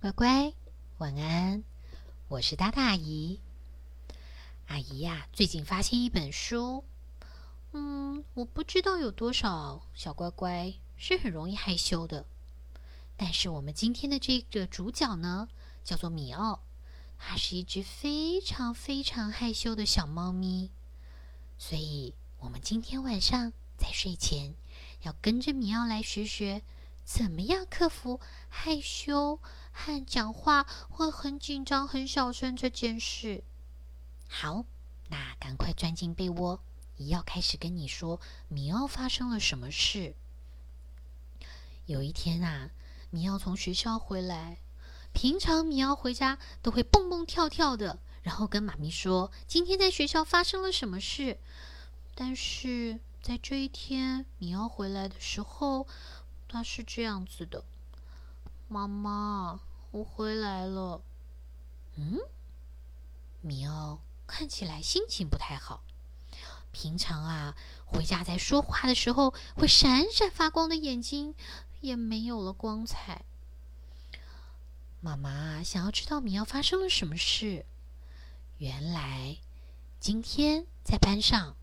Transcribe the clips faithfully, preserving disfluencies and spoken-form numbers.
乖乖，晚安。我是大大阿姨。阿姨呀、啊，最近发现一本书，嗯，我不知道有多少小乖乖是很容易害羞的。但是我们今天的这个主角呢，叫做米奥，它是一只非常非常害羞的小猫咪。所以，我们今天晚上在睡前要跟着米奥来学学，怎么样克服害羞和讲话会很紧张、很小声这件事。好，那赶快钻进被窝，姨要开始跟你说米奥发生了什么事。有一天啊，米奥从学校回来，平常米奥回家都会蹦蹦跳跳的，然后跟妈咪说今天在学校发生了什么事。但是在这一天米奥回来的时候，他是这样子的：妈妈，我回来了。嗯，米奥看起来心情不太好。平常啊，回家在说话的时候会闪闪发光的眼睛也没有了光彩。妈妈想要知道米奥发生了什么事。原来今天在班上，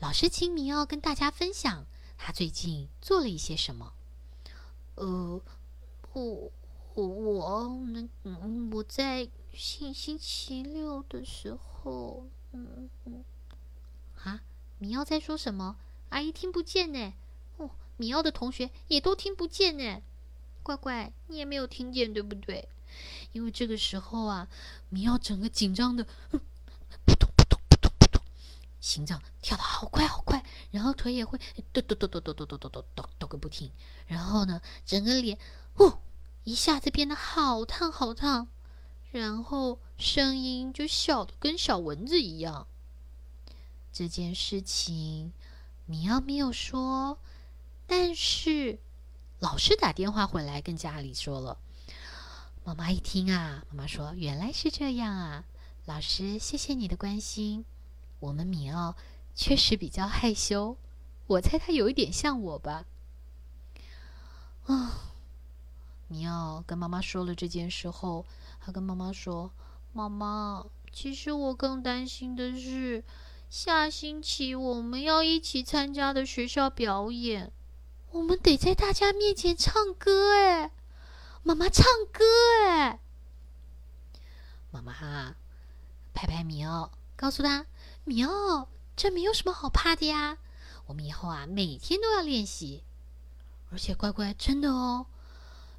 老师请米奥跟大家分享他最近做了一些什么。呃，我我嗯，我在星星期六的时候，嗯嗯，啊，米奥在说什么？阿姨听不见呢。哦，米奥的同学也都听不见呢。乖乖，你也没有听见对不对？因为这个时候啊，米奥整个紧张的，嗯，扑通扑通扑通扑通，心脏跳得好快好快，然后腿也会抖抖抖抖抖抖抖抖抖抖抖个不停。然后呢，整个脸，哦，一下子变得好烫好烫，然后声音就小得跟小蚊子一样。这件事情米奥没有说，但是老师打电话回来跟家里说了。妈妈一听啊，妈妈说原来是这样啊，老师谢谢你的关心，我们米奥确实比较害羞，我猜他有一点像我吧。啊，米奥跟妈妈说了这件事后，他跟妈妈说：“妈妈，其实我更担心的是，下星期我们要一起参加的学校表演，我们得在大家面前唱歌哎，妈妈唱歌哎。”妈妈啊，拍拍米奥，告诉他：“米奥，这没有什么好怕的呀，我们以后啊每天都要练习。”而且乖乖，真的哦，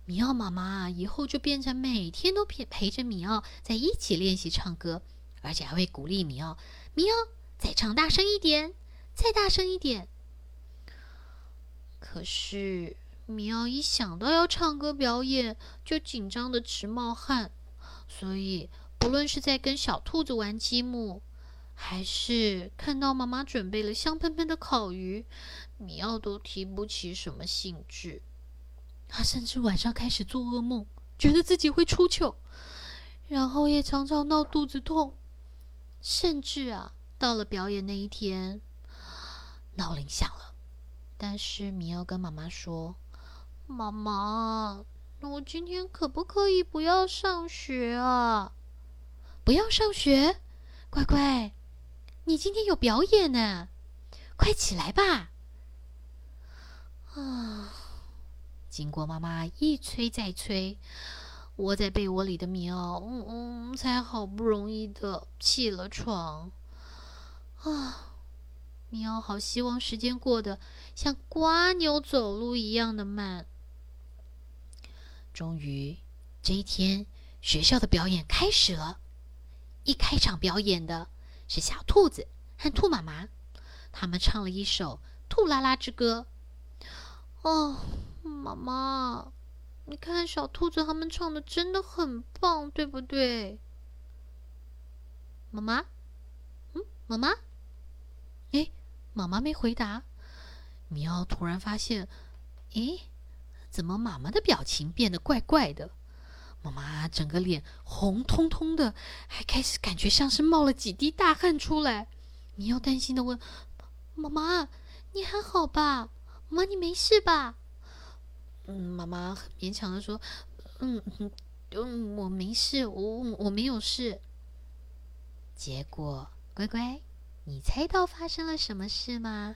米奥妈妈以后就变成每天都陪着米奥在一起练习唱歌，而且还会鼓励米奥：米奥，再唱大声一点，再大声一点。可是米奥一想到要唱歌表演就紧张的直冒汗，所以不论是在跟小兔子玩积木，还是看到妈妈准备了香喷喷的烤鱼，米奥都提不起什么兴致。他甚至晚上开始做噩梦，觉得自己会出糗，然后也常常闹肚子痛，甚至啊，到了表演那一天，闹铃响了。但是米奥跟妈妈说：“妈妈，我今天可不可以不要上学啊？不要上学，乖乖。”你今天有表演呢，快起来吧！啊！经过妈妈一催再催，窝在被窝里的米奥，嗯嗯，才好不容易的起了床。啊！米奥好希望时间过得像瓜牛走路一样的慢。终于，这一天学校的表演开始了。一开场表演的是小兔子和兔妈妈，他们唱了一首兔啦啦之歌。哦，妈妈，你看小兔子他们唱的真的很棒，对不对？妈妈，嗯，妈妈，诶，妈妈没回答。米奥突然发现，诶，怎么妈妈的表情变得怪怪的？妈妈整个脸红彤彤的，还开始感觉像是冒了几滴大汗出来。米奥担心的问：“妈妈，你还好吧？妈妈，你没事吧？”嗯，妈妈很勉强的说：“嗯，嗯，我没事，我我没有事。结果，乖乖，你猜到发生了什么事吗？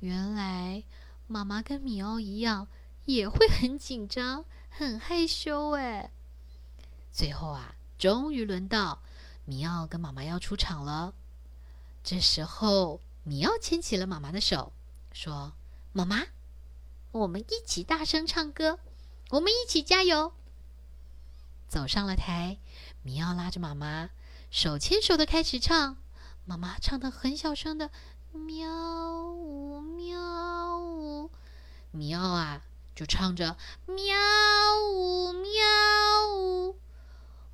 原来妈妈跟米奥一样，也会很紧张，很害羞哎。最后啊，终于轮到米奥跟妈妈要出场了。这时候，米奥牵起了妈妈的手，说：“妈妈，我们一起大声唱歌，我们一起加油。”走上了台，米奥拉着妈妈，手牵手的开始唱。妈妈唱得很小声的喵呜喵呜，米奥啊就唱着喵呜喵呜。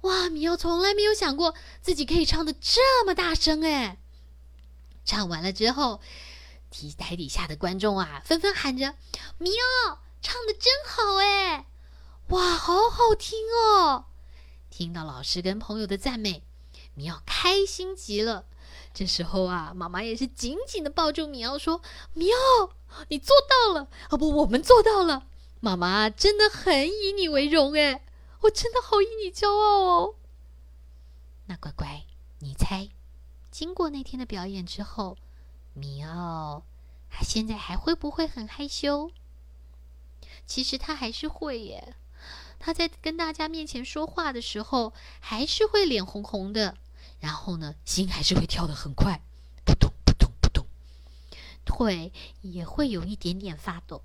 哇，米奥从来没有想过自己可以唱得这么大声哎！唱完了之后，台底下的观众啊纷纷喊着：“米奥唱得真好哎！”哇，好好听哦！听到老师跟朋友的赞美，米奥开心极了。这时候啊，妈妈也是紧紧的抱住米奥说：“米奥，你做到了！哦不，我们做到了！妈妈真的很以你为荣哎，我真的好以你骄傲哦。”那乖乖，你猜，经过那天的表演之后，米奥他现在还会不会很害羞？其实他还是会耶。他在跟大家面前说话的时候，还是会脸红红的，然后呢，心还是会跳得很快，扑通扑通扑通，腿也会有一点点发抖。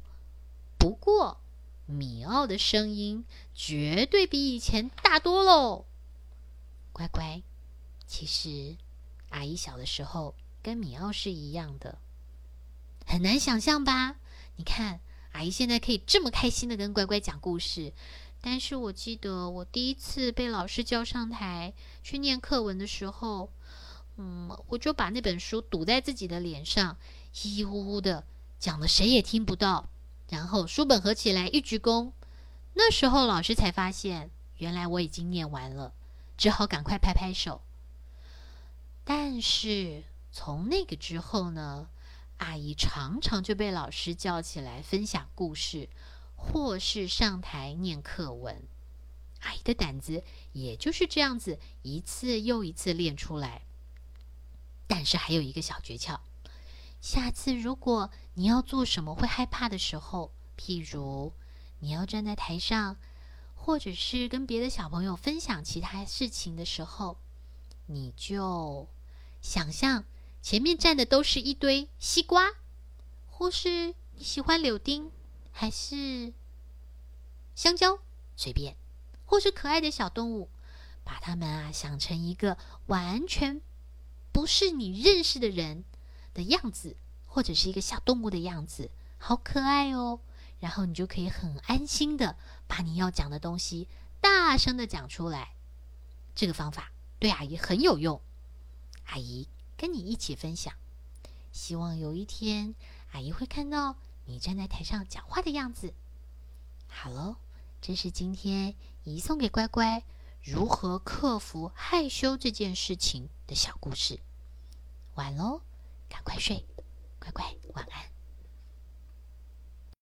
不过，米奥的声音绝对比以前大多喽。乖乖，其实阿姨小的时候跟米奥是一样的，很难想象吧？你看，阿姨现在可以这么开心的跟乖乖讲故事。但是我记得我第一次被老师叫上台去念课文的时候，嗯，我就把那本书堵在自己的脸上，咿咿呼呼的讲的谁也听不到，然后书本合起来一鞠躬。那时候老师才发现，原来我已经念完了，只好赶快拍拍手。但是从那个之后呢，阿姨常常就被老师叫起来分享故事，或是上台念课文。阿姨的胆子也就是这样子一次又一次练出来。但是还有一个小诀窍，下次如果你要做什么会害怕的时候，譬如你要站在台上，或者是跟别的小朋友分享其他事情的时候，你就想象前面站的都是一堆西瓜，或是你喜欢柳丁还是香蕉，随便，或是可爱的小动物，把它们啊想成一个完全不是你认识的人的样子，或者是一个小动物的样子，好可爱哦。然后你就可以很安心的把你要讲的东西大声的讲出来。这个方法对阿姨很有用，阿姨跟你一起分享，希望有一天阿姨会看到你站在台上讲话的样子。好喽，这是今天姨送给乖乖如何克服害羞这件事情的小故事。晚喽，赶快睡，乖乖晚安。